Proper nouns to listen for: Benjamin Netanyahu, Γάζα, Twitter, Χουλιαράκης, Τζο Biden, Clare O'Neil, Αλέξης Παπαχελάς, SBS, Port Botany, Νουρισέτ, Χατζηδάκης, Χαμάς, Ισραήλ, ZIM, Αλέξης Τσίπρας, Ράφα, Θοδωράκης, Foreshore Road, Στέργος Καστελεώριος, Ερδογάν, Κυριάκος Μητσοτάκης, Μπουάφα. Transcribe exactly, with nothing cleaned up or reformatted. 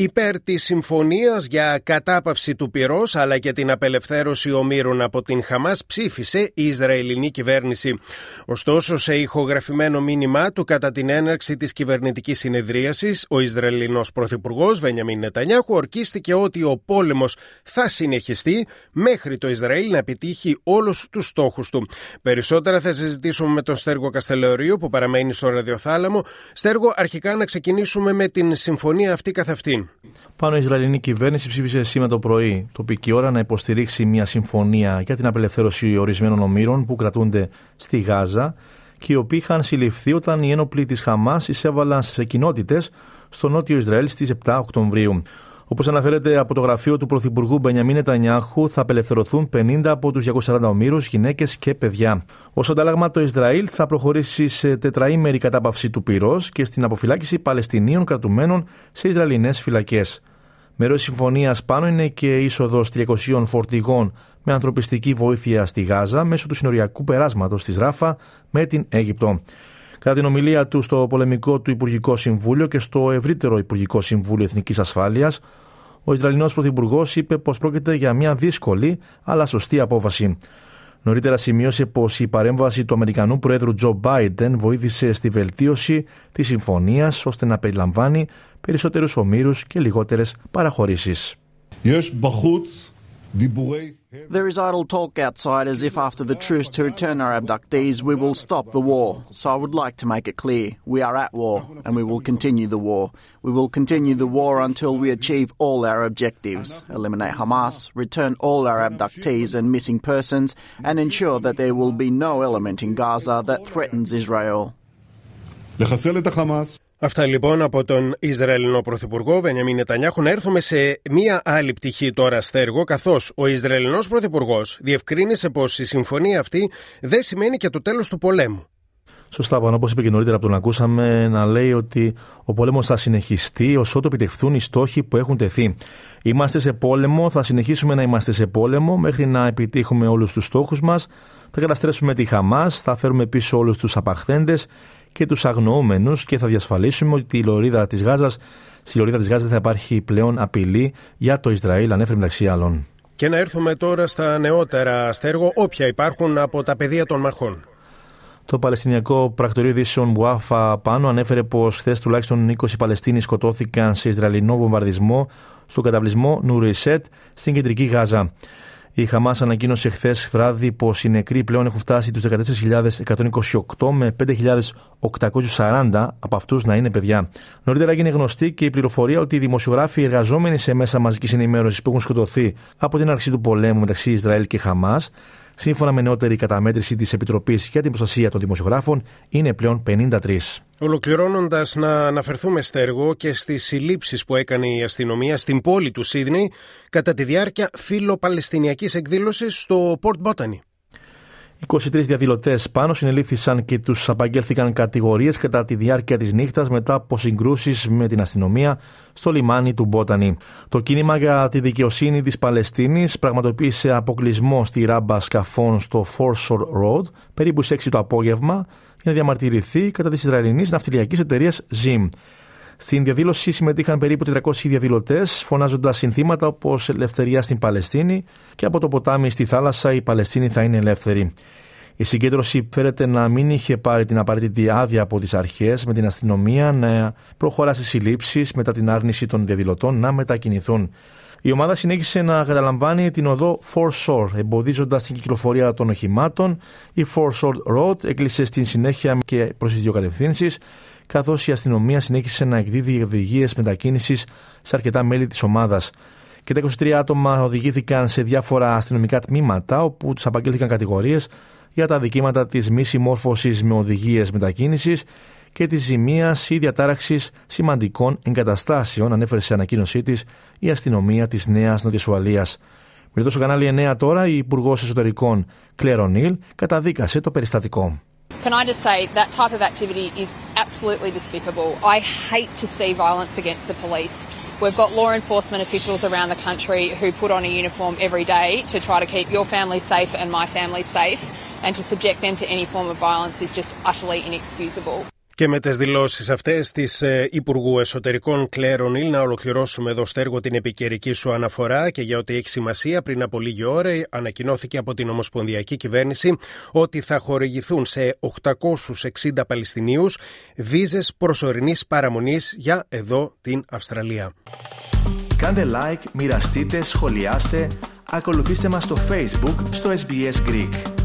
Υπέρ της συμφωνίας για κατάπαυση του πυρός αλλά και την απελευθέρωση ομήρων από την Χαμάς ψήφισε η Ισραηλινή κυβέρνηση. Ωστόσο, σε ηχογραφημένο μήνυμά του κατά την έναρξη της κυβερνητικής συνεδρίασης, ο Ισραηλινός Πρωθυπουργός Benjamin Netanyahu ορκίστηκε ότι ο πόλεμος θα συνεχιστεί μέχρι το Ισραήλ να επιτύχει όλους τους στόχους του. Περισσότερα θα συζητήσουμε με τον Στέργο Καστελεωρίου που παραμένει στον ραδιοθάλαμο. Στέργο, αρχικά να ξεκινήσουμε με την συμφωνία αυτή καθ' αυτήν. Πάνω η Ισραηλινή κυβέρνηση ψήφισε σήμερα το πρωί, τοπική ώρα, να υποστηρίξει μια συμφωνία για την απελευθέρωση ορισμένων ομήρων που κρατούνται στη Γάζα και οι οποίοι είχαν συλληφθεί όταν οι ένοπλοι της Χαμάς εισέβαλαν σε κοινότητες στο νότιο Ισραήλ στις εφτά Οκτωβρίου. Όπως αναφέρεται από το γραφείο του Πρωθυπουργού Μπενιαμίν Νετανιάχου, θα απελευθερωθούν πενήντα από τους διακόσιους σαράντα ομήρους, γυναίκες και παιδιά. Ως αντάλλαγμα, το Ισραήλ θα προχωρήσει σε τετραήμερη κατάπαυση του πυρός και στην αποφυλάκηση Παλαιστινίων κρατουμένων σε Ισραηλινές φυλακές. Μέρος συμφωνίας πάνω είναι και η είσοδος τριακοσίων φορτηγών με ανθρωπιστική βοήθεια στη Γάζα μέσω του συνοριακού περάσματος της Ράφα με την Αίγυπτο. Κατά την ομιλία του στο πολεμικό του Υπουργικό Συμβούλιο και στο ευρύτερο Υπουργικό Συμβούλιο Εθνικής Ασφάλειας, ο Ισραηλινός Πρωθυπουργός είπε πως πρόκειται για μια δύσκολη αλλά σωστή απόφαση. Νωρίτερα σημείωσε πως η παρέμβαση του Αμερικανού Προέδρου Τζο Biden βοήθησε στη βελτίωση της συμφωνίας ώστε να περιλαμβάνει περισσότερους ομήρους και λιγότερες παραχωρήσεις. There is idle talk outside as if after the truce to return our abductees we will stop the war. So I would like to make it clear, we are at war and we will continue the war. We will continue the war until we achieve all our objectives, eliminate Hamas, return all our abductees and missing persons and ensure that there will be no element in Gaza that threatens Israel. Αυτά λοιπόν από τον Ισραηλινό Πρωθυπουργό Μπενιαμίν Νετανιάχου. Να έρθουμε σε μία άλλη πτυχή τώρα, Στέργο, καθώς ο Ισραηλινός Πρωθυπουργός διευκρίνησε πως η συμφωνία αυτή δεν σημαίνει και το τέλος του πολέμου. Σωστά, πάνω, όπως είπε και νωρίτερα από τον ακούσαμε, να λέει ότι ο πόλεμος θα συνεχιστεί ως ότου επιτευχθούν οι στόχοι που έχουν τεθεί. Είμαστε σε πόλεμο, θα συνεχίσουμε να είμαστε σε πόλεμο μέχρι να επιτύχουμε όλους τους στόχους μας. Θα καταστρέψουμε τη Χαμάς, θα φέρουμε πίσω όλους τους απαχθέντες και τους αγνοούμενους και θα διασφαλίσουμε ότι η λωρίδα της Γάζας, στη λωρίδα της Γάζας δεν θα υπάρχει πλέον απειλή για το Ισραήλ, ανέφερε μεταξύ άλλων. Και να έρθουμε τώρα στα νεότερα, Στέργο, όποια υπάρχουν από τα πεδία των μαχών. Το Παλαιστινιακό πρακτορείο ειδήσεων Μπουάφα πάνω ανέφερε πως χθες τουλάχιστον είκοσι Παλαιστίνοι σκοτώθηκαν σε Ισραηλινό βομβαρδισμό στον καταβλισμό Νουρισέτ στην κεντρική Γάζα. Η Χαμάς ανακοίνωσε χθες βράδυ πως οι νεκροί πλέον έχουν φτάσει τους δεκατέσσερις χιλιάδες εκατόν είκοσι οκτώ με πέντε χιλιάδες οκτακόσιους σαράντα από αυτούς να είναι παιδιά. Νωρίτερα έγινε γνωστή και η πληροφορία ότι οι δημοσιογράφοι εργαζόμενοι σε μέσα μαζικής ενημέρωσης που έχουν σκοτωθεί από την αρχή του πολέμου μεταξύ Ισραήλ και Χαμάς, σύμφωνα με νεότερη καταμέτρηση της Επιτροπής για την Προστασία των Δημοσιογράφων, είναι πλέον πενήντα τρία. Ολοκληρώνοντας, να αναφερθούμε, Στέργο, και στις συλλήψεις που έκανε η αστυνομία στην πόλη του Σίδνεϊ κατά τη διάρκεια φιλοπαλαιστινιακής εκδήλωσης στο Port Botany. είκοσι τρεις διαδηλωτές πάνω συνελήφθησαν και τους απαγγέλθηκαν κατηγορίες κατά τη διάρκεια της νύχτας μετά από συγκρούσεις με την αστυνομία στο λιμάνι του Μπότανη. Το κίνημα για τη δικαιοσύνη της Παλαιστίνης πραγματοποίησε αποκλεισμό στη ράμπα σκαφών στο Foreshore Road περίπου στις έξι το απόγευμα για να διαμαρτυρηθεί κατά της Ισραηλινής ναυτιλιακής εταιρείας ZIM. Στην διαδήλωση συμμετείχαν περίπου τριακόσιοι διαδηλωτές, φωνάζοντας συνθήματα όπως «Ελευθερία στην Παλαιστίνη» και «Από το ποτάμι στη θάλασσα η Παλαιστίνη θα είναι ελεύθερη». Η συγκέντρωση φαίνεται να μην είχε πάρει την απαραίτητη άδεια από τις αρχές, με την αστυνομία να προχωρά στις συλλήψεις μετά την άρνηση των διαδηλωτών να μετακινηθούν. Η ομάδα συνέχισε να καταλαμβάνει την οδό Foreshore, εμποδίζοντας την κυκλοφορία των οχημάτων. Η Foreshore Road έκλεισε στην συνέχεια και προς τις δύο κατευθύνσεις, καθώς η αστυνομία συνέχισε να εκδίδει οδηγίες μετακίνησης σε αρκετά μέλη της ομάδας. Και τα είκοσι τρία άτομα οδηγήθηκαν σε διάφορα αστυνομικά τμήματα, όπου τους απαγγέλθηκαν κατηγορίες για τα αδικήματα της μη συμμόρφωσης με οδηγίες μετακίνησης και της ζημίας ή διατάραξης σημαντικών εγκαταστάσεων, ανέφερε σε ανακοίνωσή της η αστυνομία της Νέας Νότιας Ουαλίας. Μιλώντας στο κανάλι εννέα τώρα, η Υπουργός Εσωτερικών Clare O'Neil καταδίκασε το περιστατικό. Can I just say that type of activity is absolutely despicable. I hate to see violence against the police. We've got law enforcement officials around the country who put on a uniform every day to try to keep your family safe and my family safe, and to subject them to any form of violence is just utterly inexcusable. Και με τις δηλώσεις αυτές της Υπουργού Εσωτερικών Clare O'Neil να ολοκληρώσουμε εδώ, Στέργο, την επικαιρική σου αναφορά. Και για ό,τι έχει σημασία, πριν από λίγη ώρα ανακοινώθηκε από την Ομοσπονδιακή Κυβέρνηση ότι θα χορηγηθούν σε οκτακόσιους εξήντα Παλαιστινίους βίζες προσωρινής παραμονής για εδώ την Αυστραλία. Κάντε like, μοιραστείτε, σχολιάστε, ακολουθήστε μας στο Facebook, στο Ες Μπι Ες Greek.